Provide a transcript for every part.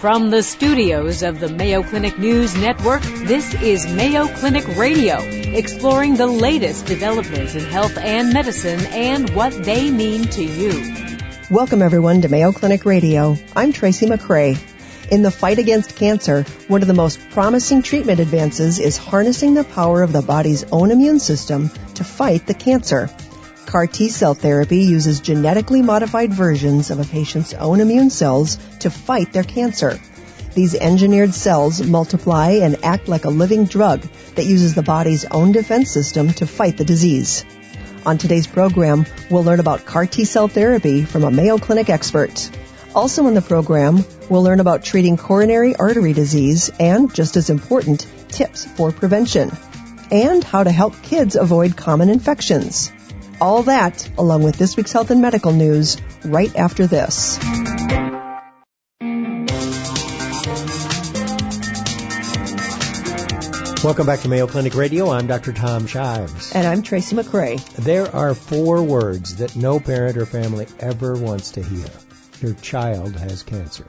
From the studios of the Mayo Clinic News Network, this is Mayo Clinic Radio, exploring the latest developments in health and medicine and what they mean to you. Welcome everyone to Mayo Clinic Radio. I'm Tracy McCrae. In the fight against cancer, one of the most promising treatment advances is harnessing the power of the body's own immune system to fight the cancer. CAR T-cell therapy uses genetically modified versions of a patient's own immune cells to fight their cancer. These engineered cells multiply and act like a living drug that uses the body's own defense system to fight the disease. On today's program, we'll learn about CAR T-cell therapy from a Mayo Clinic expert. Also in the program, we'll learn about treating coronary artery disease and, just as important, tips for prevention and how to help kids avoid common infections. All that, along with this week's health and medical news, right after this. Welcome back to Mayo Clinic Radio. I'm Dr. Tom Shives. And I'm Tracy McCrae. There are four words that no parent or family ever wants to hear. Your child has cancer.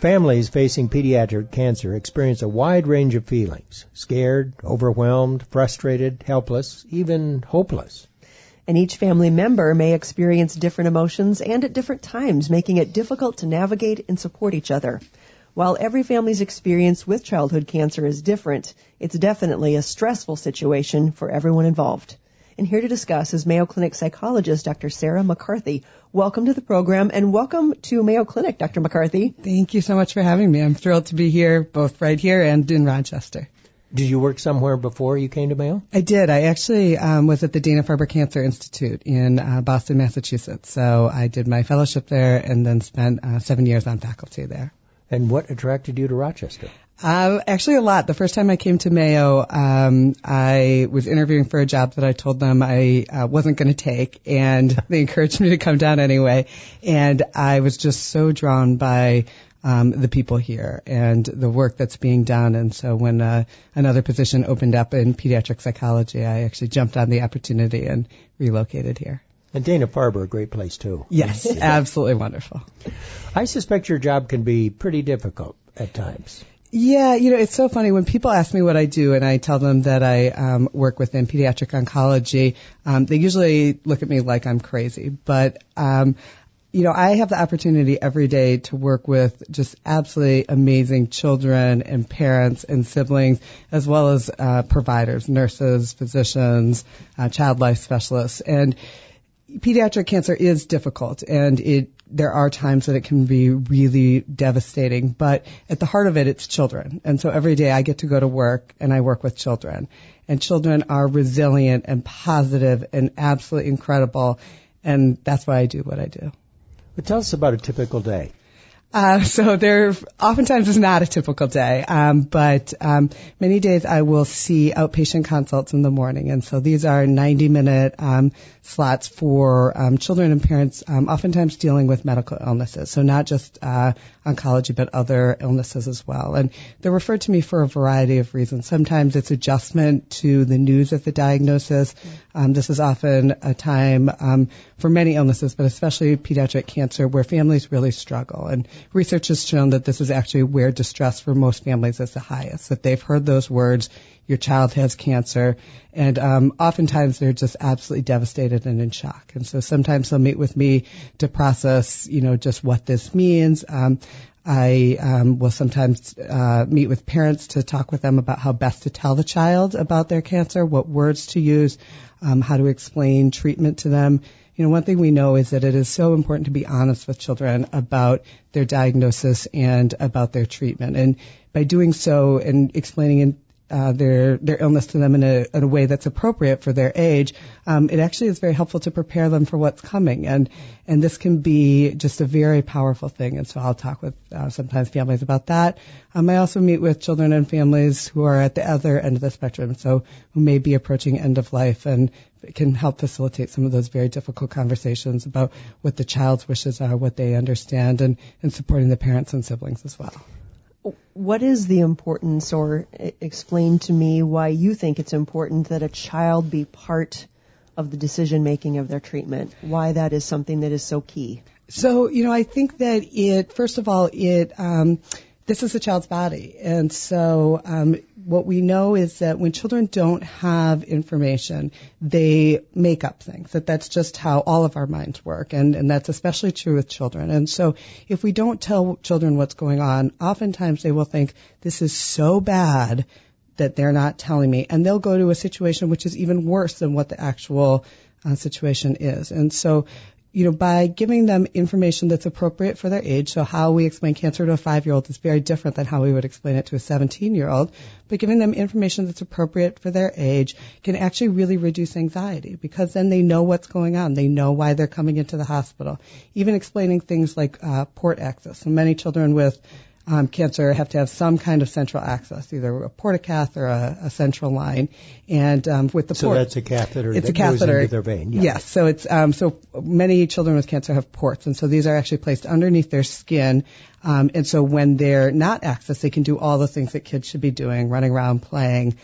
Families facing pediatric cancer experience a wide range of feelings. Scared, overwhelmed, frustrated, helpless, even hopeless. And each family member may experience different emotions and at different times, making it difficult to navigate and support each other. While every family's experience with childhood cancer is different, it's definitely a stressful situation for everyone involved. And here to discuss is Mayo Clinic psychologist Dr. Sarah McCarthy. Welcome to the program and welcome to Mayo Clinic, Dr. McCarthy. Thank you so much for having me. I'm thrilled to be here, both right here and in Rochester. Did you work somewhere before you came to Mayo? I did. I actually was at the Dana-Farber Cancer Institute in Boston, Massachusetts. So I did my fellowship there and then spent 7 years on faculty there. And what attracted you to Rochester? Actually a lot. The first time I came to Mayo, I was interviewing for a job that I told them I wasn't going to take, and they encouraged me to come down anyway. And I was just so drawn by the people here and the work that's being done. And so when another position opened up in pediatric psychology, I actually jumped on the opportunity and relocated here. And Dana-Farber, a great place too. Yes, absolutely wonderful. I suspect your job can be pretty difficult at times. Yeah, you know, it's so funny when people ask me what I do and I tell them that I work within pediatric oncology, they usually look at me like I'm crazy. But you know, I have the opportunity every day to work with just absolutely amazing children and parents and siblings, as well as providers, nurses, physicians, child life specialists. And pediatric cancer is difficult, and there are times that it can be really devastating, but at the heart of it, it's children. And so every day I get to go to work and I work with children. And children are resilient and positive and absolutely incredible, and that's why I do what I do. But tell us about a typical day. So there oftentimes is not a typical day, but many days I will see outpatient consults in the morning. And so these are 90-minute slots for children and parents oftentimes dealing with medical illnesses. So not just oncology, but other illnesses as well. And they're referred to me for a variety of reasons. Sometimes it's adjustment to the news of the diagnosis. This is often a time for many illnesses, but especially pediatric cancer, where families really struggle. And research has shown that this is actually where distress for most families is the highest, that they've heard those words, your child has cancer, and oftentimes they're just absolutely devastated and in shock. And so sometimes they'll meet with me to process, you know, just what this means. I will sometimes meet with parents to talk with them about how best to tell the child about their cancer, what words to use, how to explain treatment to them. You know, one thing we know is that it is so important to be honest with children about their diagnosis and about their treatment. And by doing so and explaining their illness to them in a way that's appropriate for their age, it actually is very helpful to prepare them for what's coming. And this can be just a very powerful thing. And so I'll talk with sometimes families about that. I also meet with children and families who are at the other end of the spectrum, so who may be approaching end of life, and it can help facilitate some of those very difficult conversations about what the child's wishes are, what they understand, and supporting the parents and siblings as well. What is the importance, or explain to me why you think it's important that a child be part of the decision-making of their treatment, why that is something that is so key? So, you know, I think that first of all, this is the child's body. And so what we know is that when children don't have information, they make up things, that's just how all of our minds work, and that's especially true with children. And so if we don't tell children what's going on, oftentimes they will think, this is so bad that they're not telling me, and they'll go to a situation which is even worse than what the actual situation is. And so by giving them information that's appropriate for their age, so how we explain cancer to a 5-year-old is very different than how we would explain it to a 17-year-old, but giving them information that's appropriate for their age can actually really reduce anxiety, because then they know what's going on. They know why they're coming into the hospital. Even explaining things like port access. So many children with cancer have to have some kind of central access, either a portacath or a central line, and with the port. So that's a catheter. It's a catheter goes into their vein. Yeah. Yes. So it's so many children with cancer have ports, and so these are actually placed underneath their skin, and so when they're not accessed, they can do all the things that kids should be doing: running around, playing,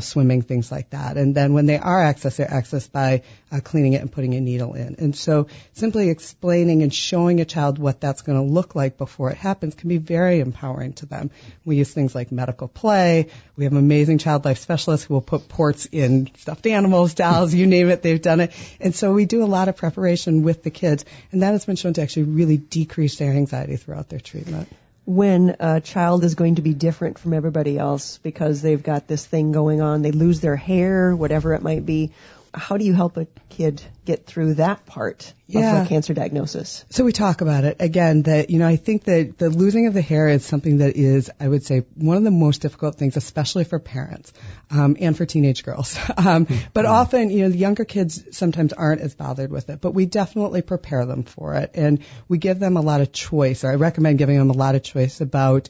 swimming, things like that. And then when they are accessed, they're accessed by cleaning it and putting a needle in. And so simply explaining and showing a child what that's going to look like before it happens can be very empowering to them. We use things like medical play. We have amazing child life specialists who will put ports in stuffed animals, dolls, you name it, they've done it. And so we do a lot of preparation with the kids, and that has been shown to actually really decrease their anxiety throughout their treatment. When a child is going to be different from everybody else because they've got this thing going on, they lose their hair, whatever it might be, how do you help a kid get through that part of a cancer diagnosis? So we talk about it. Again, that, I think that the losing of the hair is something that is, I would say, one of the most difficult things, especially for parents and for teenage girls. But often, the younger kids sometimes aren't as bothered with it. But we definitely prepare them for it. And we give them a lot of choice, or I recommend giving them a lot of choice about,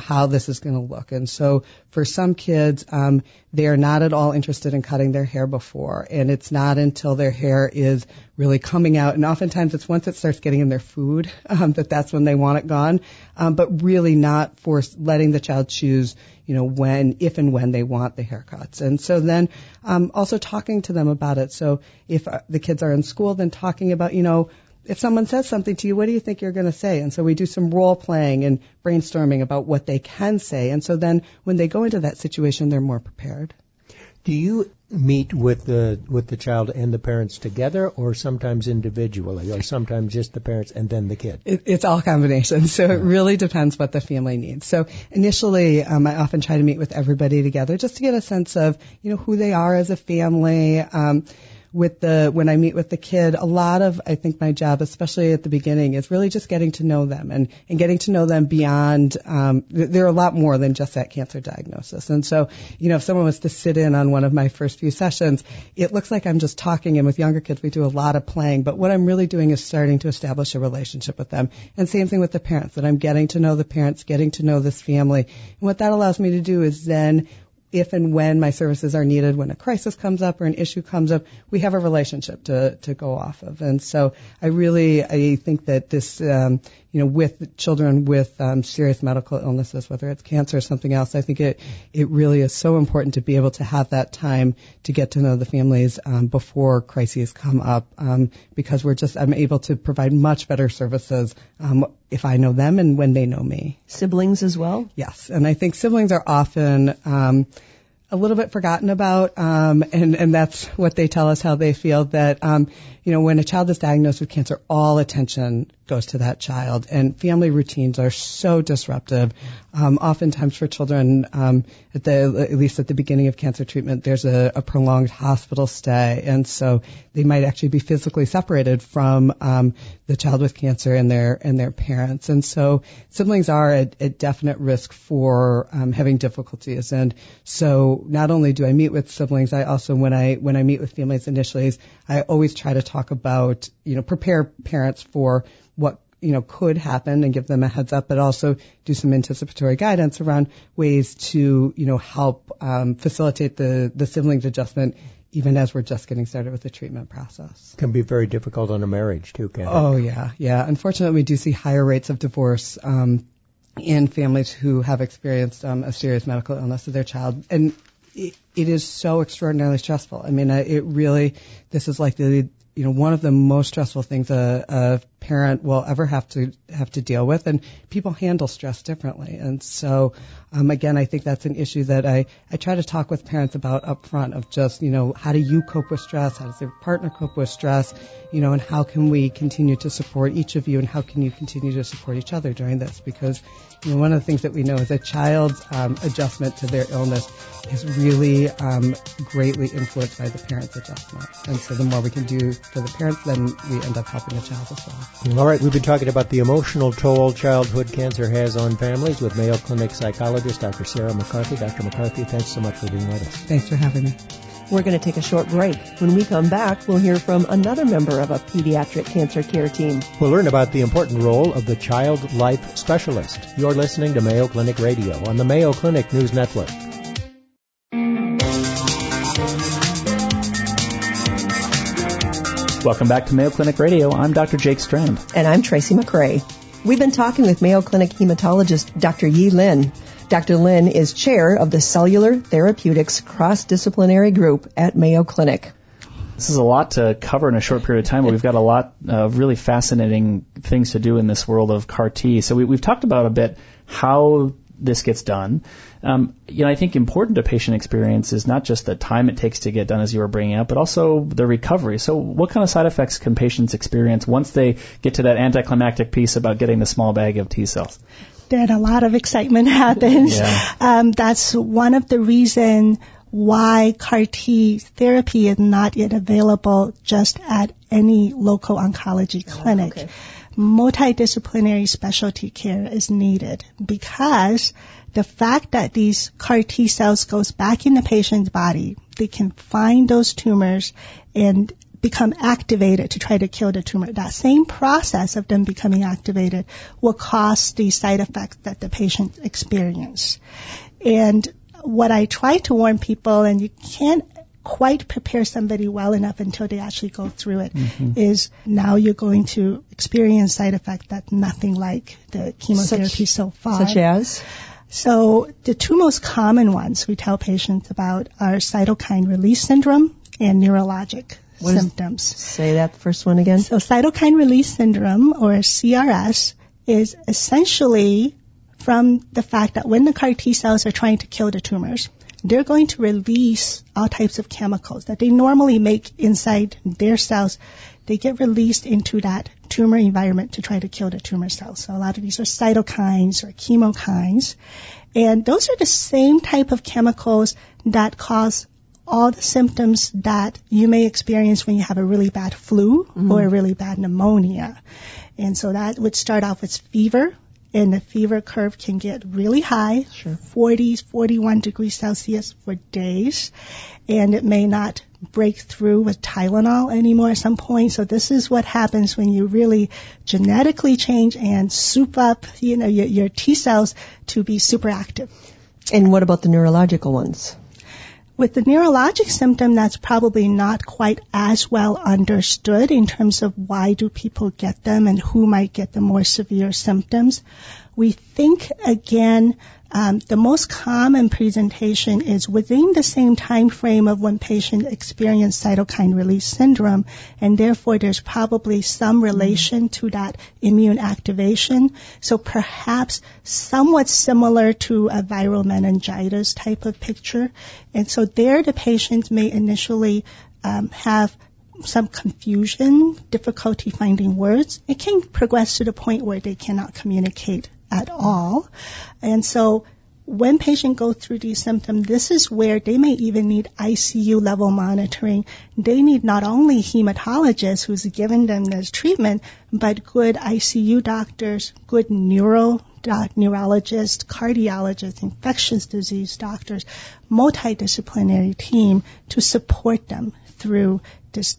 how this is going to look. And so for some kids, they are not at all interested in cutting their hair before. And it's not until their hair is really coming out. And oftentimes it's once it starts getting in their food, that's when they want it gone. But really not for letting the child choose, if and when they want the haircuts. And so then, also talking to them about it. So if the kids are in school, then talking about, if someone says something to you, what do you think you're going to say? And so we do some role playing and brainstorming about what they can say. And so then when they go into that situation, they're more prepared. Do you meet with the child and the parents together, or sometimes individually, or sometimes just the parents and then the kid? It's all combinations, so it really depends what the family needs. So initially, I often try to meet with everybody together just to get a sense of, who they are as a family. When I meet with the kid, a lot of, I think, my job, especially at the beginning, is really just getting to know them and getting to know them beyond, they're a lot more than just that cancer diagnosis. And so, if someone was to sit in on one of my first few sessions, it looks like I'm just talking, and with younger kids, we do a lot of playing, but what I'm really doing is starting to establish a relationship with them. And same thing with the parents, that I'm getting to know the parents, getting to know this family. And what that allows me to do is then, if and when my services are needed, when a crisis comes up or an issue comes up, we have a relationship to go off of. And so I think that this, with children with serious medical illnesses, whether it's cancer or something else, I think it really is so important to be able to have that time to get to know the families before crises come up, because I'm able to provide much better services if I know them and when they know me. Siblings as well? Yes, and I think siblings are often a little bit forgotten about, and that's what they tell us, how they feel that, when a child is diagnosed with cancer, all attention goes to that child, and family routines are so disruptive. Oftentimes for children, at least at the beginning of cancer treatment, there's a prolonged hospital stay, and so they might actually be physically separated from the child with cancer and their parents. And so siblings are at definite risk for having difficulties. And so not only do I meet with siblings, I also, when I meet with families initially, I always try to talk about, prepare parents for what, could happen and give them a heads up, but also do some anticipatory guidance around ways to, help facilitate the siblings' adjustment, even as we're just getting started with the treatment process. Can be very difficult on a marriage, too, can't it? Oh, yeah, yeah. Unfortunately, we do see higher rates of divorce in families who have experienced a serious medical illness of their child. And it is so extraordinarily stressful. I mean, it really, this is like one of the most stressful things a parent will ever have to deal with. And people handle stress differently. And so, again, I think that's an issue that I try to talk with parents about up front of just, you know, how do you cope with stress? How does your partner cope with stress? You know, and how can we continue to support each of you, and how can you continue to support each other during this? Because, you know, one of the things that we know is a child's adjustment to their illness is really greatly influenced by the parent's adjustment. And so the more we can do for the parents, then we end up helping the child as well. All right, we've been talking about the emotional toll childhood cancer has on families with Mayo Clinic psychologist Dr. Sarah McCarthy. Dr. McCarthy, thanks so much for being with us. Thanks for having me. We're going to take a short break. When we come back, we'll hear from another member of a pediatric cancer care team. We'll learn about the important role of the child life specialist. You're listening to Mayo Clinic Radio on the Mayo Clinic News Network. Welcome back to Mayo Clinic Radio. I'm Dr. Jake Strand. And I'm Tracy McRae. We've been talking with Mayo Clinic hematologist Dr. Yi Lin. Dr. Lin is chair of the Cellular Therapeutics Cross-Disciplinary Group at Mayo Clinic. This is a lot to cover in a short period of time, but we've got a lot of really fascinating things to do in this world of CAR T. So we've talked about a bit how this gets done. You know, I think important to patient experience is not just the time it takes to get done, as you were bringing up, but also the recovery. So what kind of side effects can patients experience once they get to that anticlimactic piece about getting the small bag of T cells? That a lot of excitement happens. Yeah. That's one of the reasons why CAR T therapy is not yet available just at any local oncology clinic. Okay. Multidisciplinary specialty care is needed because the fact that these CAR T cells goes back in the patient's body, they can find those tumors and become activated to try to kill the tumor. That same process of them becoming activated will cause the side effects that the patient experiences. And what I try to warn people, and you can't quite prepare somebody well enough until they actually go through it, is now you're going to experience side effects that's nothing like the chemotherapy so far. Such as? So the two most common ones we tell patients about are cytokine release syndrome and neurologic symptoms. Say that first one again. So cytokine release syndrome, or CRS, is essentially from the fact that when the CAR T cells are trying to kill the tumors, they're going to release all types of chemicals that they normally make inside their cells. They get released into that tumor environment to try to kill the tumor cells. So a lot of these are cytokines or chemokines. And those are the same type of chemicals that cause all the symptoms that you may experience when you have a really bad flu or a really bad pneumonia. And so that would start off with fever, and the fever curve can get really high, 40s, 41 degrees Celsius for days, and it may not break through with Tylenol anymore at some point. So this is what happens when you really genetically change and soup up, you know, your T cells to be super active. And what about the neurological ones? With the neurologic symptom, that's probably not quite as well understood in terms of why do people get them and who might get the more severe symptoms. We think, again, the most common presentation is within the same time frame of when patients experience cytokine release syndrome, and therefore there's probably some relation to that immune activation. So perhaps somewhat similar to a viral meningitis type of picture. And so there the patients may initially have some confusion, difficulty finding words. It can progress to the point where they cannot communicate at all. And so when patients go through these symptoms, this is where they may even need ICU level monitoring. They need not only hematologists who's giving them this treatment, but good ICU doctors, good neurologists, cardiologists, infectious disease doctors, multidisciplinary team to support them through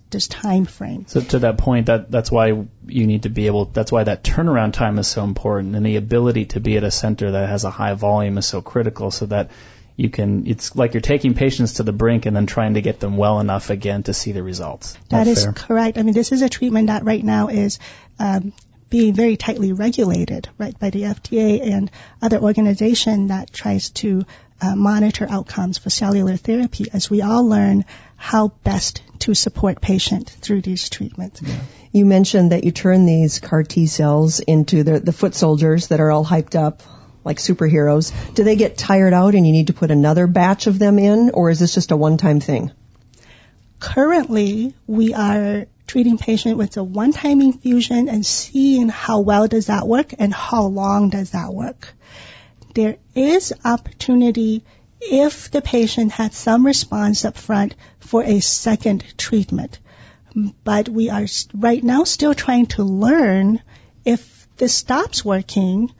this time frame. So to that point, that's why you need to be able, that's why that turnaround time is so important, and the ability to be at a center that has a high volume is so critical, so that you can, it's like you're taking patients to the brink and then trying to get them well enough again to see the results. That is correct. I mean, this is a treatment that right now is being very tightly regulated, right, by the FDA and other organization that tries to monitor outcomes for cellular therapy as we all learn how best to support patients through these treatments. Yeah. You mentioned that you turn these CAR T cells into the foot soldiers that are all hyped up like superheroes. Do they get tired out and you need to put another batch of them in, or is this just a one-time thing? Currently, we are treating patients with a one-time infusion and seeing how well does that work and how long does that work. There is opportunity, if the patient had some response up front, for a second treatment. But we are right now still trying to learn, if this stops working,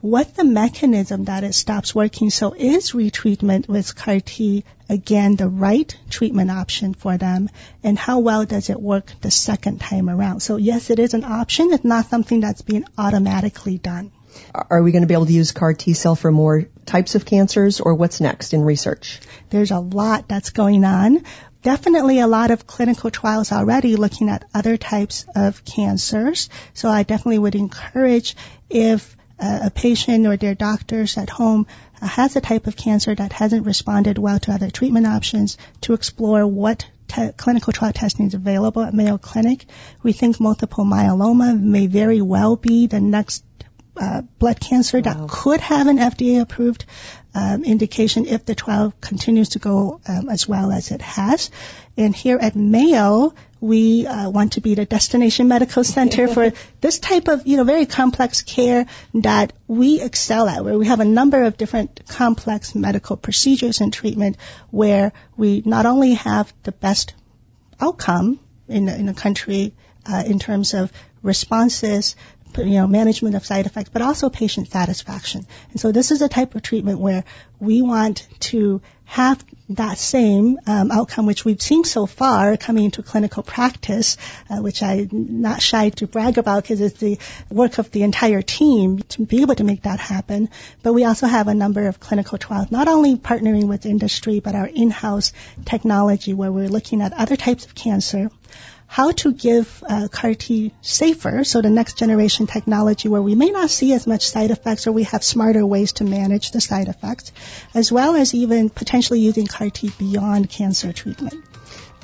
what the mechanism that it stops working. So is retreatment with CAR T, again, the right treatment option for them? And how well does it work the second time around? So yes, it is an option. It's not something that's being automatically done. Are we going to be able to use CAR T-cell for more types of cancers, or what's next in research? There's a lot that's going on. Definitely a lot of clinical trials already looking at other types of cancers. So I definitely would encourage, if a patient or their doctors at home has a type of cancer that hasn't responded well to other treatment options, to explore what clinical trial testing is available at Mayo Clinic. We think multiple myeloma may very well be the next blood cancer that could have an FDA-approved indication if the trial continues to go as well as it has. And here at Mayo, we want to be the destination medical center for this type of, very complex care that we excel at, where we have a number of different complex medical procedures and treatment where we not only have the best outcome in the country in terms of responses, management of side effects, but also patient satisfaction. And so this is a type of treatment where we want to have that same outcome which we've seen so far coming into clinical practice, which I'm not shy to brag about because it's the work of the entire team to be able to make that happen. But we also have a number of clinical trials, not only partnering with industry, but our in-house technology where we're looking at other types of cancer, how to give CAR T safer, so the next generation technology where we may not see as much side effects or we have smarter ways to manage the side effects, as well as even potentially using CAR T beyond cancer treatment.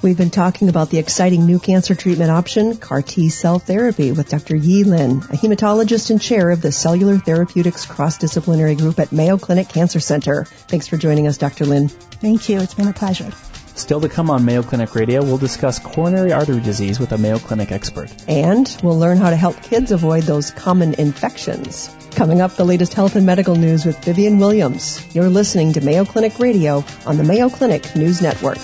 We've been talking about the exciting new cancer treatment option, CAR T-cell therapy, with Dr. Yi Lin, a hematologist and chair of the Cellular Therapeutics Cross-Disciplinary Group at Mayo Clinic Cancer Center. Thanks for joining us, Dr. Lin. Thank you. It's been a pleasure. Still to come on Mayo Clinic Radio, we'll discuss coronary artery disease with a Mayo Clinic expert. And we'll learn how to help kids avoid those common infections. Coming up, the latest health and medical news with Vivian Williams. You're listening to Mayo Clinic Radio on the Mayo Clinic News Network.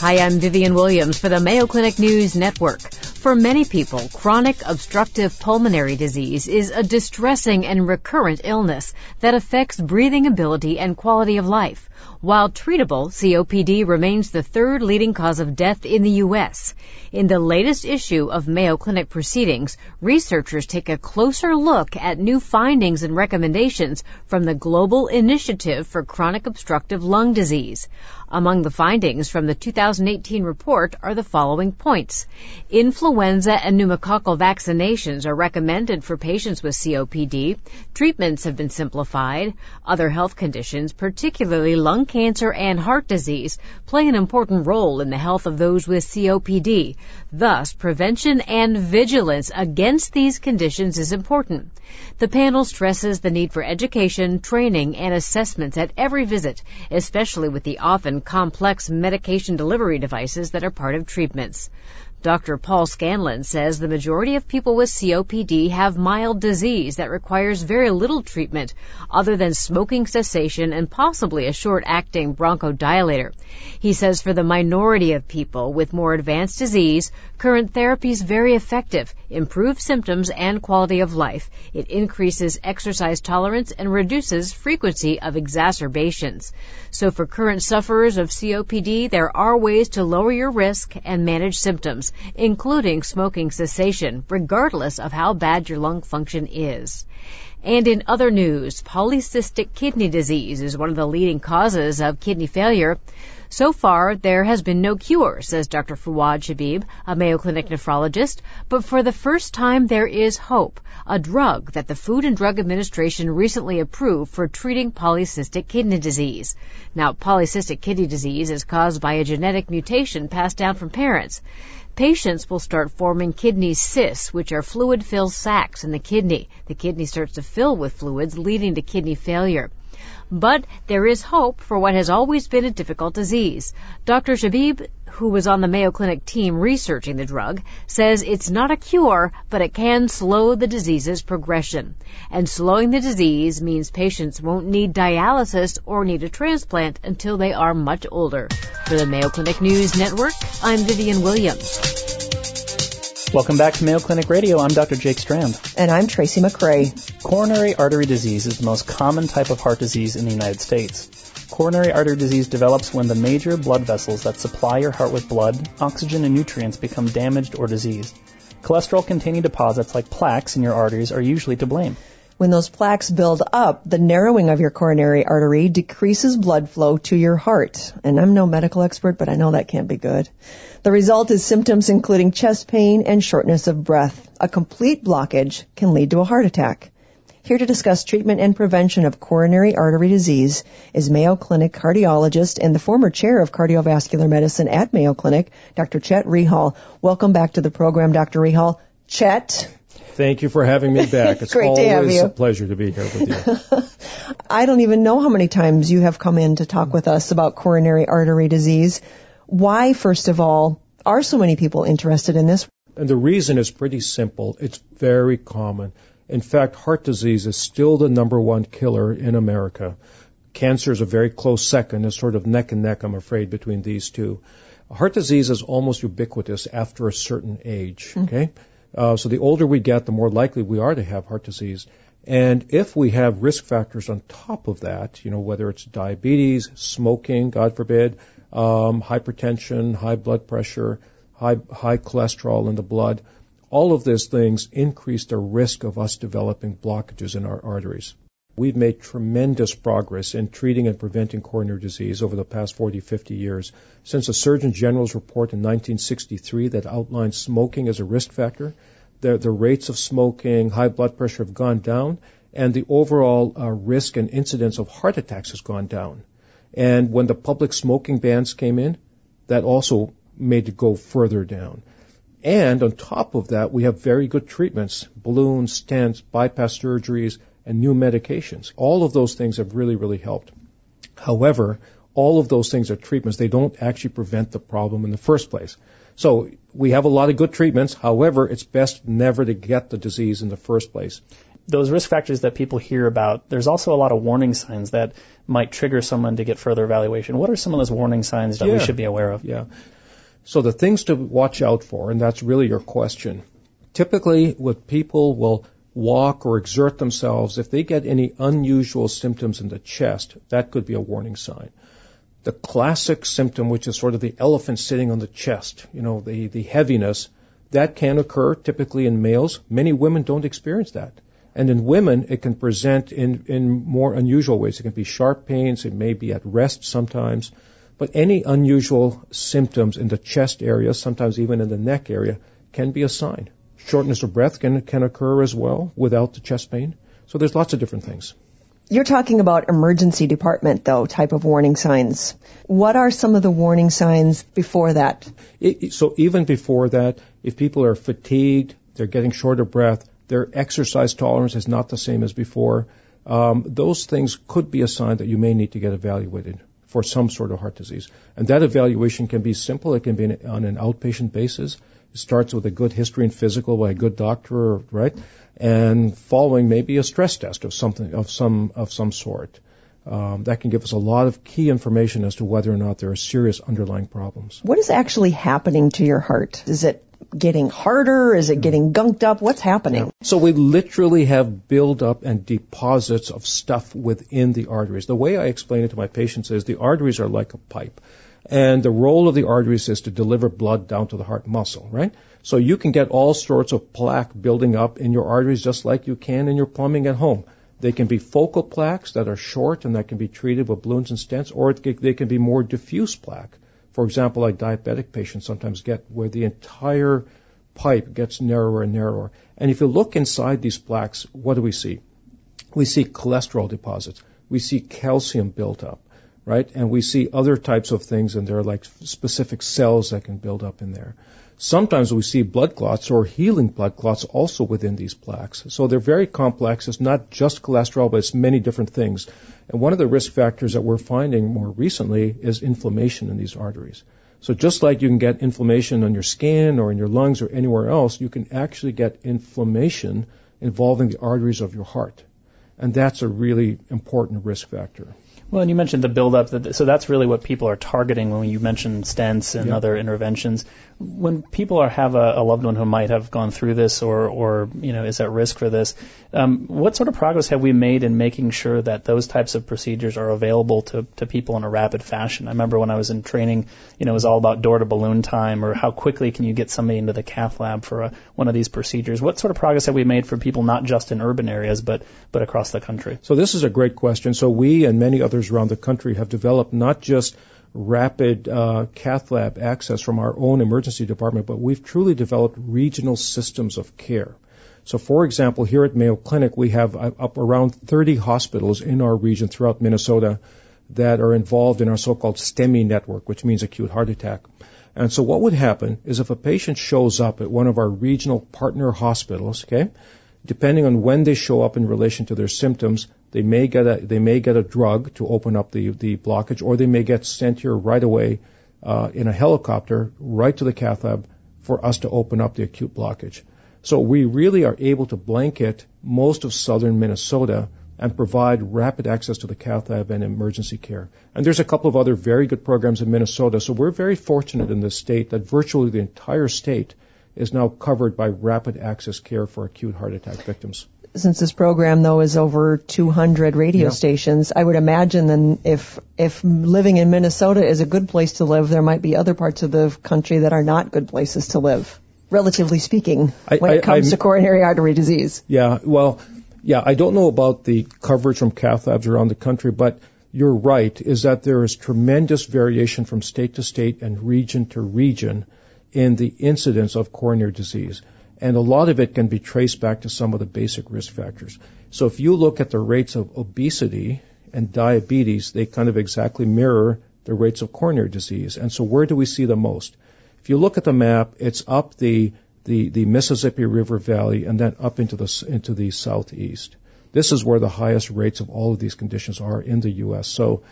Hi, I'm Vivian Williams for the Mayo Clinic News Network. For many people, chronic obstructive pulmonary disease is a distressing and recurrent illness that affects breathing ability and quality of life. While treatable, COPD remains the third leading cause of death in the U.S. In the latest issue of Mayo Clinic Proceedings, researchers take a closer look at new findings and recommendations from the Global Initiative for Chronic Obstructive Lung Disease. Among the findings from the 2018 report are the following points. Influenza and pneumococcal vaccinations are recommended for patients with COPD. Treatments have been simplified. Other health conditions, particularly lung cancer and heart disease, play an important role in the health of those with COPD. Thus, prevention and vigilance against these conditions is important. The panel stresses the need for education, training, and assessments at every visit, especially with the often complex medication delivery devices that are part of treatments. Dr. Paul Scanlon says the majority of people with COPD have mild disease that requires very little treatment other than smoking cessation and possibly a short-acting bronchodilator. He says for the minority of people with more advanced disease, current therapy is very effective, improves symptoms and quality of life. It increases exercise tolerance and reduces frequency of exacerbations. So for current sufferers of COPD, there are ways to lower your risk and manage symptoms, including smoking cessation, regardless of how bad your lung function is. And in other news, polycystic kidney disease is one of the leading causes of kidney failure. So far, there has been no cure, says Dr. Fouad Shabib, a Mayo Clinic nephrologist, but for the first time there is hope, a drug that the Food and Drug Administration recently approved for treating polycystic kidney disease. Now, polycystic kidney disease is caused by a genetic mutation passed down from parents. Patients will start forming kidney cysts, which are fluid-filled sacs in the kidney. The kidney starts to fill with fluids, leading to kidney failure. But there is hope for what has always been a difficult disease. Dr. Shabib, who was on the Mayo Clinic team researching the drug, says it's not a cure, but it can slow the disease's progression. And slowing the disease means patients won't need dialysis or need a transplant until they are much older. For the Mayo Clinic News Network, I'm Vivian Williams. Welcome back to Mayo Clinic Radio. I'm Dr. Jake Strand. And I'm Tracy McRae. Coronary artery disease is the most common type of heart disease in the United States. Coronary artery disease develops when the major blood vessels that supply your heart with blood, oxygen, and nutrients become damaged or diseased. Cholesterol-containing deposits like plaques in your arteries are usually to blame. When those plaques build up, the narrowing of your coronary artery decreases blood flow to your heart. And I'm no medical expert, but I know that can't be good. The result is symptoms including chest pain and shortness of breath. A complete blockage can lead to a heart attack. Here to discuss treatment and prevention of coronary artery disease is Mayo Clinic cardiologist and the former chair of cardiovascular medicine at Mayo Clinic, Dr. Chet Rihal. Welcome back to the program, Dr. Rihal. Chet. Thank you for having me back. It's great to have you. It's always a pleasure to be here with you. I don't even know how many times you have come in to talk with us about coronary artery disease. Why, first of all, are so many people interested in this? And the reason is pretty simple. It's very common. In fact, heart disease is still the number one killer in America. Cancer is a very close second. It's sort of neck and neck, I'm afraid, between these two. Heart disease is almost ubiquitous after a certain age, okay? So the older we get, the more likely we are to have heart disease. And if we have risk factors on top of that, you know, whether it's diabetes, smoking, God forbid, hypertension, high blood pressure, high cholesterol in the blood, all of these things increase the risk of us developing blockages in our arteries. We've made tremendous progress in treating and preventing coronary disease over the past 40, 50 years. Since the Surgeon General's report in 1963 that outlined smoking as a risk factor, the rates of smoking, high blood pressure have gone down, and the overall risk and incidence of heart attacks has gone down. And when the public smoking bans came in, that also made it go further down. And on top of that, we have very good treatments, balloons, stents, bypass surgeries, and new medications. All of those things have really, really helped. However, all of those things are treatments. They don't actually prevent the problem in the first place. So we have a lot of good treatments. However, it's best never to get the disease in the first place. Those risk factors that people hear about, there's also a lot of warning signs that might trigger someone to get further evaluation. What are some of those warning signs that we should be aware of? Yeah. So the things to watch out for, and that's really your question, typically what people will walk or exert themselves, if they get any unusual symptoms in the chest, that could be a warning sign. The classic symptom, which is sort of the elephant sitting on the chest, you know, the heaviness, that can occur typically in males. Many women don't experience that. And in women, it can present in more unusual ways. It can be sharp pains. It may be at rest sometimes. But any unusual symptoms in the chest area, sometimes even in the neck area, can be a sign. Shortness of breath can occur as well without the chest pain. So there's lots of different things. You're talking about emergency department, though, type of warning signs. What are some of the warning signs before that? So even before that, if people are fatigued, they're getting short of breath, their exercise tolerance is not the same as before, those things could be a sign that you may need to get evaluated for some sort of heart disease. And that evaluation can be simple. It can be on an outpatient basis. It starts with a good history and physical by a good doctor, right? And following maybe a stress test of something, of some sort. That can give us a lot of key information as to whether or not there are serious underlying problems. What is actually happening to your heart? Is it getting harder? Is it getting gunked up? What's happening? Yeah. So we literally have buildup and deposits of stuff within the arteries. The way I explain it to my patients is the arteries are like a pipe. And the role of the arteries is to deliver blood down to the heart muscle, right? So you can get all sorts of plaque building up in your arteries just like you can in your plumbing at home. They can be focal plaques that are short and that can be treated with balloons and stents, or they can be more diffuse plaque. For example, like diabetic patients sometimes get, where the entire pipe gets narrower and narrower. And if you look inside these plaques, what do we see? We see cholesterol deposits. We see calcium built up, right? And we see other types of things, and there are like specific cells that can build up in there. Sometimes we see blood clots or healing blood clots also within these plaques. So they're very complex. It's not just cholesterol, but it's many different things. And one of the risk factors that we're finding more recently is inflammation in these arteries. So just like you can get inflammation on your skin or in your lungs or anywhere else, you can actually get inflammation involving the arteries of your heart. And that's a really important risk factor. Well, and you mentioned the buildup. So that's really what people are targeting when you mention stents and other interventions. When people have a loved one who might have gone through this or is at risk for this, what sort of progress have we made in making sure that those types of procedures are available to people in a rapid fashion? I remember when I was in training, it was all about door-to-balloon time, or how quickly can you get somebody into the cath lab for one of these procedures. What sort of progress have we made for people not just in urban areas but across the country? So this is a great question. So we and many others around the country have developed not just rapid cath lab access from our own emergency department, but we've truly developed regional systems of care. So, for example, here at Mayo Clinic, we have up around 30 hospitals in our region throughout Minnesota that are involved in our so-called STEMI network, which means acute heart attack. And so what would happen is, if a patient shows up at one of our regional partner hospitals, okay, depending on when they show up in relation to their symptoms, they may get a drug to open up the blockage, or they may get sent here right away in a helicopter right to the cath lab for us to open up the acute blockage. So we really are able to blanket most of southern Minnesota and provide rapid access to the cath lab and emergency care. And there's a couple of other very good programs in Minnesota. So we're very fortunate in this state that virtually the entire state is now covered by rapid access care for acute heart attack victims. Since this program, though, is over 200 radio stations, I would imagine then if living in Minnesota is a good place to live, there might be other parts of the country that are not good places to live, relatively speaking, when it comes to coronary artery disease. Yeah, I don't know about the coverage from cath labs around the country, but you're right, is that there is tremendous variation from state to state and region to region in the incidence of coronary disease. And a lot of it can be traced back to some of the basic risk factors. So if you look at the rates of obesity and diabetes, they kind of exactly mirror the rates of coronary disease. And so where do we see the most? If you look at the map, it's up the Mississippi River Valley and then up into the southeast. This is where the highest rates of all of these conditions are in the U.S. So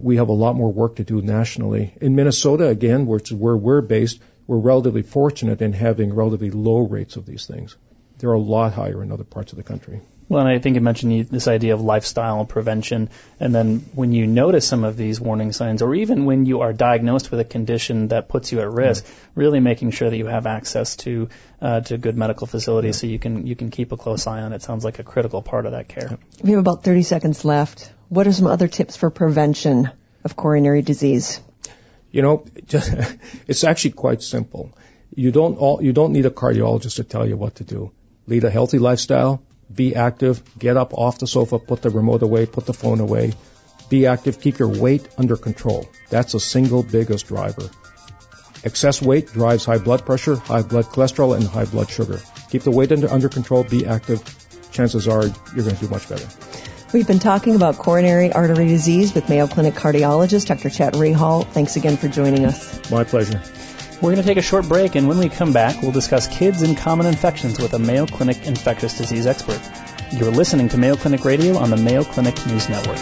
we have a lot more work to do nationally. In Minnesota, again, which is where we're based, we're relatively fortunate in having relatively low rates of these things. They're a lot higher in other parts of the country. Well, and I think you mentioned this idea of lifestyle prevention, and then when you notice some of these warning signs, or even when you are diagnosed with a condition that puts you at risk, really making sure that you have access to good medical facilities so you can keep a close eye on it. Sounds like a critical part of that care. We have about 30 seconds left. What are some other tips for prevention of coronary disease? It's actually quite simple. You don't need a cardiologist to tell you what to do. Lead a healthy lifestyle, be active, get up off the sofa, put the remote away, put the phone away, be active, keep your weight under control. That's the single biggest driver. Excess weight drives high blood pressure, high blood cholesterol, and high blood sugar. Keep the weight under control, be active. Chances are you're going to do much better. We've been talking about coronary artery disease with Mayo Clinic cardiologist Dr. Chet Rihal. Thanks again for joining us. My pleasure. We're going to take a short break, and when we come back, we'll discuss kids and common infections with a Mayo Clinic infectious disease expert. You're listening to Mayo Clinic Radio on the Mayo Clinic News Network.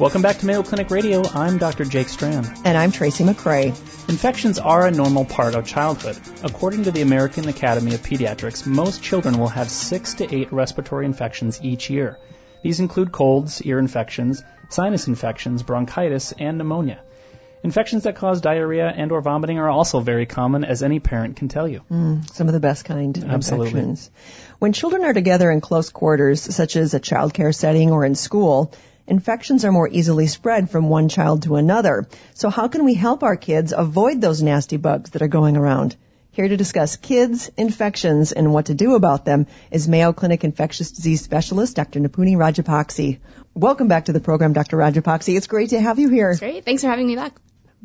Welcome back to Mayo Clinic Radio. I'm Dr. Jake Strand. And I'm Tracy McCrae. Infections are a normal part of childhood. According to the American Academy of Pediatrics, most children will have 6 to 8 respiratory infections each year. These include colds, ear infections, sinus infections, bronchitis, and pneumonia. Infections that cause diarrhea and or vomiting are also very common, as any parent can tell you. Some of the best kind of infections. When children are together in close quarters, such as a child care setting or in school, infections are more easily spread from one child to another. So how can we help our kids avoid those nasty bugs that are going around? Here to discuss kids, infections, and what to do about them is Mayo Clinic infectious disease specialist, Dr. Nipuni Rajapakse. Welcome back to the program, Dr. Rajapakse. It's great to have you here. It's great. Thanks for having me back.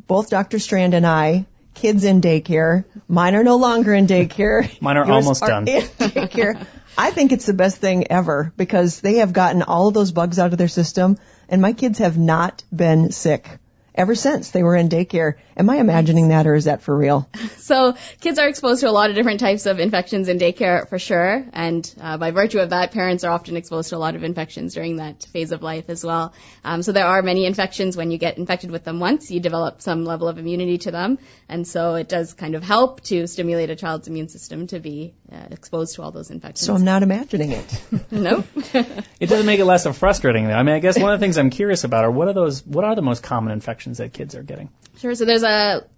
Both Dr. Strand and I, kids in daycare. Mine are no longer in daycare. Mine are almost done. In daycare. I think it's the best thing ever because they have gotten all of those bugs out of their system, and my kids have not been sick ever since they were in daycare. Am I imagining that, or is that for real? So kids are exposed to a lot of different types of infections in daycare for sure. And by virtue of that, parents are often exposed to a lot of infections during that phase of life as well. So there are many infections. When you get infected with them once, you develop some level of immunity to them. And so it does kind of help to stimulate a child's immune system to be exposed to all those infections. So I'm not imagining it. No. It doesn't make it less frustrating, though. I mean, I guess one of the things I'm curious about are what are the most common infections that kids are getting? Sure. So there's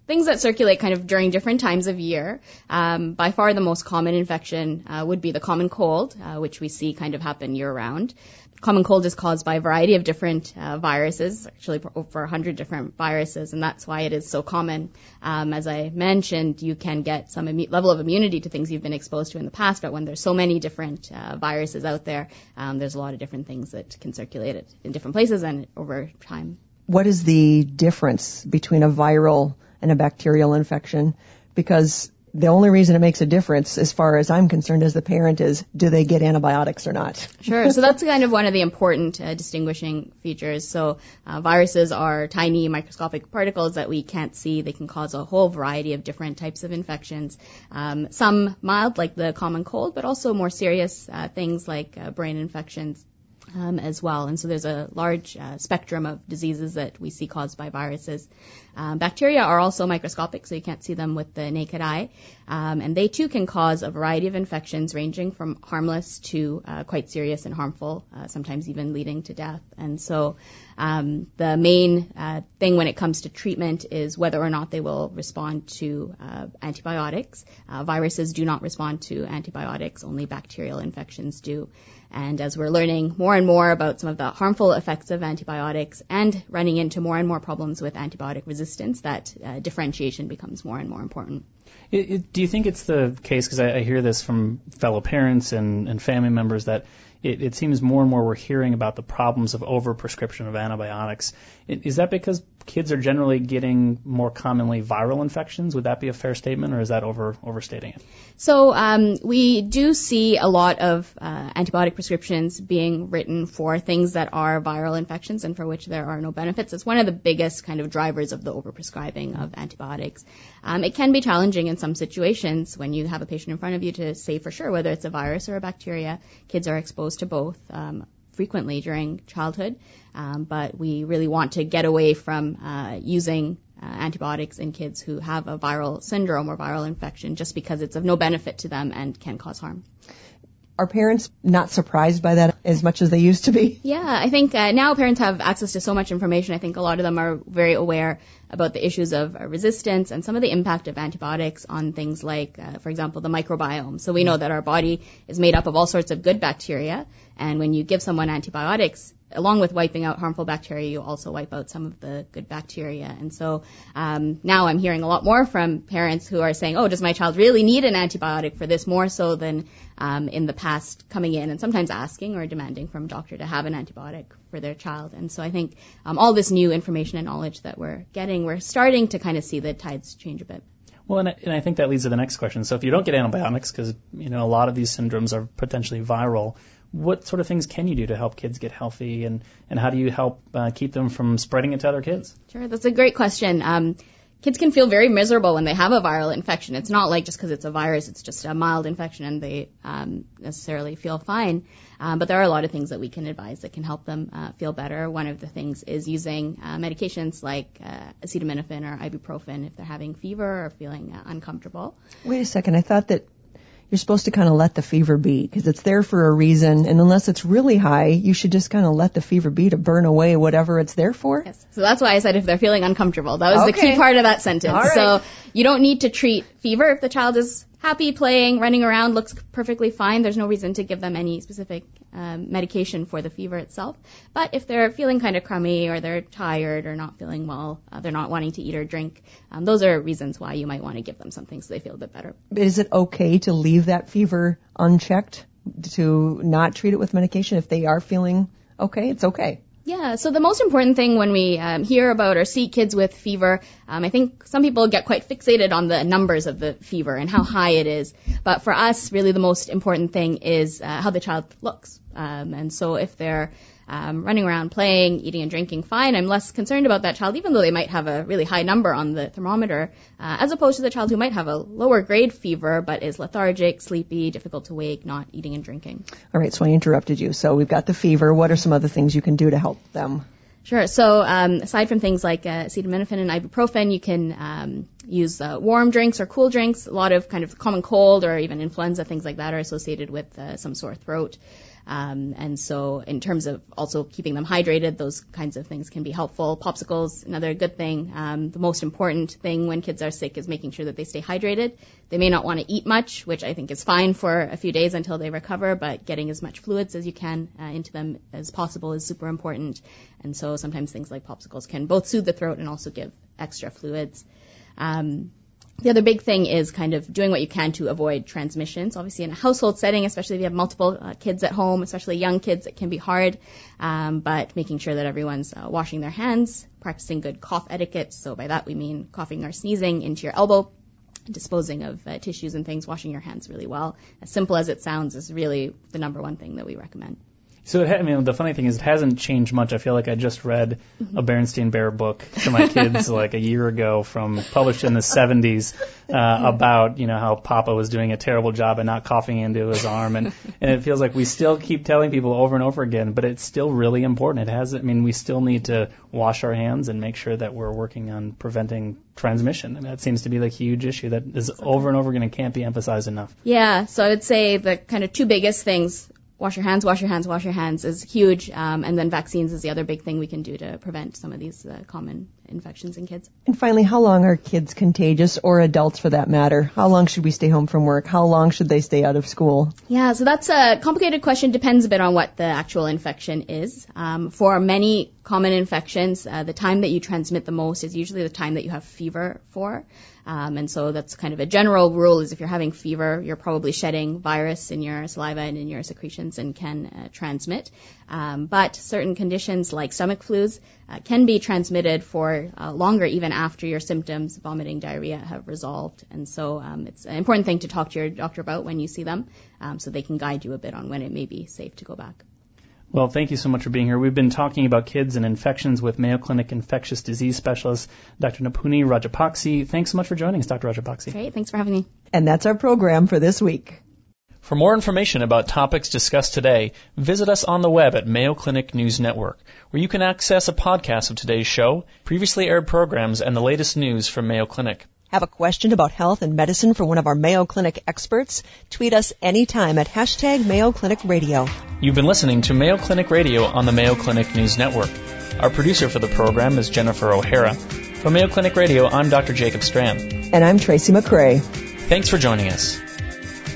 things that circulate kind of during different times of year. By far the most common infection would be the common cold, which we see kind of happen year-round. Common cold is caused by a variety of different viruses, actually over 100 different viruses, and that's why it is so common. As I mentioned, you can get some level of immunity to things you've been exposed to in the past, but when there's so many different viruses out there, there's a lot of different things that can circulate it in different places and over time. What is the difference between a viral and a bacterial infection? Because the only reason it makes a difference, as far as I'm concerned as the parent, is do they get antibiotics or not? Sure. So that's kind of one of the important distinguishing features. So viruses are tiny microscopic particles that we can't see. They can cause a whole variety of different types of infections, some mild like the common cold, but also more serious things like brain infections. As well. And so there's a large spectrum of diseases that we see caused by viruses. Bacteria are also microscopic, so you can't see them with the naked eye. And they too can cause a variety of infections ranging from harmless to quite serious and harmful, sometimes even leading to death. And so the main thing when it comes to treatment is whether or not they will respond to antibiotics. Viruses do not respond to antibiotics, only bacterial infections do. And as we're learning more and more about some of the harmful effects of antibiotics and running into more and more problems with antibiotic resistance, that differentiation becomes more and more important. Do you think it's the case, because I hear this from fellow parents and family members, that it seems more and more we're hearing about the problems of overprescription of antibiotics. Is that because kids are generally getting more commonly viral infections? Would that be a fair statement, or is that overstating it? So we do see a lot of antibiotic prescriptions being written for things that are viral infections and for which there are no benefits. It's one of the biggest kind of drivers of the overprescribing of antibiotics. It can be challenging in some situations when you have a patient in front of you to say for sure whether it's a virus or a bacteria. Kids are exposed to both frequently during childhood, but we really want to get away from using antibiotics in kids who have a viral syndrome or viral infection just because it's of no benefit to them and can cause harm. Are parents not surprised by that as much as they used to be? Yeah, I think now parents have access to so much information. I think a lot of them are very aware about the issues of resistance and some of the impact of antibiotics on things like, for example, the microbiome. So we know that our body is made up of all sorts of good bacteria, and when you give someone antibiotics, along with wiping out harmful bacteria, you also wipe out some of the good bacteria. And so now I'm hearing a lot more from parents who are saying, oh, does my child really need an antibiotic for this, more so than in the past coming in and sometimes asking or demanding from a doctor to have an antibiotic for their child. And so I think all this new information and knowledge that we're getting, we're starting to kind of see the tides change a bit. Well, and I think that leads to the next question. So if you don't get antibiotics, because a lot of these syndromes are potentially viral, what sort of things can you do to help kids get healthy, and how do you help keep them from spreading it to other kids? Sure, that's a great question. Kids can feel very miserable when they have a viral infection. It's not like just because it's a virus, it's just a mild infection and they necessarily feel fine. But there are a lot of things that we can advise that can help them feel better. One of the things is using medications like acetaminophen or ibuprofen if they're having fever or feeling uncomfortable. Wait a second, I thought that you're supposed to kind of let the fever be because it's there for a reason. And unless it's really high, you should just kind of let the fever be to burn away whatever it's there for. Yes. So that's why I said if they're feeling uncomfortable. That was okay. The key part of that sentence. Right. So you don't need to treat fever if the child is happy playing, running around, looks perfectly fine. There's no reason to give them any specific medication for the fever itself. But if they're feeling kind of crummy or they're tired or not feeling well, they're not wanting to eat or drink, those are reasons why you might want to give them something so they feel a bit better. But is it okay to leave that fever unchecked, to not treat it with medication? If they are feeling okay, it's okay. Yeah, so the most important thing when we hear about or see kids with fever, I think some people get quite fixated on the numbers of the fever and how high it is. But for us, really the most important thing is how the child looks. And so if they're running around, playing, eating and drinking fine, I'm less concerned about that child, even though they might have a really high number on the thermometer, as opposed to the child who might have a lower grade fever but is lethargic, sleepy, difficult to wake, not eating and drinking. All right, so I interrupted you. So we've got the fever. What are some other things you can do to help them? Sure. So aside from things like acetaminophen and ibuprofen, you can use warm drinks or cool drinks. A lot of kind of common cold or even influenza, things like that, are associated with some sore throat. And so in terms of also keeping them hydrated, those kinds of things can be helpful. Popsicles, another good thing. The most important thing when kids are sick is making sure that they stay hydrated. They may not want to eat much, which I think is fine for a few days until they recover, but getting as much fluids as you can into them as possible is super important. And so sometimes things like popsicles can both soothe the throat and also give extra fluids. The other big thing is kind of doing what you can to avoid transmissions. Obviously, in a household setting, especially if you have multiple kids at home, especially young kids, it can be hard. But making sure that everyone's washing their hands, practicing good cough etiquette. So by that, we mean coughing or sneezing into your elbow, disposing of tissues and things, washing your hands really well. As simple as it sounds is really the number one thing that we recommend. So I mean, the funny thing is it hasn't changed much. I feel like I just read a Berenstain Bear book to my kids like a year ago from published in the 70s about, you know, how Papa was doing a terrible job at not coughing into his arm. And it feels like we still keep telling people over and over again, but it's still really important. It hasn't. I mean, we still need to wash our hands and make sure that we're working on preventing transmission. I mean, that seems to be the huge issue that is over and over again and can't be emphasized enough. Yeah, so I would say the kind of two biggest things, wash your hands, wash your hands, wash your hands, is huge. And then vaccines is the other big thing we can do to prevent some of these common infections in kids. And finally, how long are kids contagious, or adults for that matter? How long should we stay home from work? How long should they stay out of school? Yeah, so that's a complicated question. Depends a bit on what the actual infection is. For many common infections, the time that you transmit the most is usually the time that you have fever for. And so that's kind of a general rule, is if you're having fever, you're probably shedding virus in your saliva and in your secretions and can transmit. But certain conditions like stomach flus can be transmitted for longer, even after your symptoms, vomiting, diarrhea, have resolved. And so it's an important thing to talk to your doctor about when you see them, so they can guide you a bit on when it may be safe to go back. Well, thank you so much for being here. We've been talking about kids and infections with Mayo Clinic infectious disease specialist, Dr. Nipuni Rajapakse. Thanks so much for joining us, Dr. Rajapakse. Great. Thanks for having me. And that's our program for this week. For more information about topics discussed today, visit us on the web at Mayo Clinic News Network, where you can access a podcast of today's show, previously aired programs, and the latest news from Mayo Clinic. Have a question about health and medicine for one of our Mayo Clinic experts? Tweet us anytime at hashtag Mayo Clinic Radio. You've been listening to Mayo Clinic Radio on the Mayo Clinic News Network. Our producer for the program is Jennifer O'Hara. For Mayo Clinic Radio, I'm Dr. Jacob Strand. And I'm Tracy McRae. Thanks for joining us.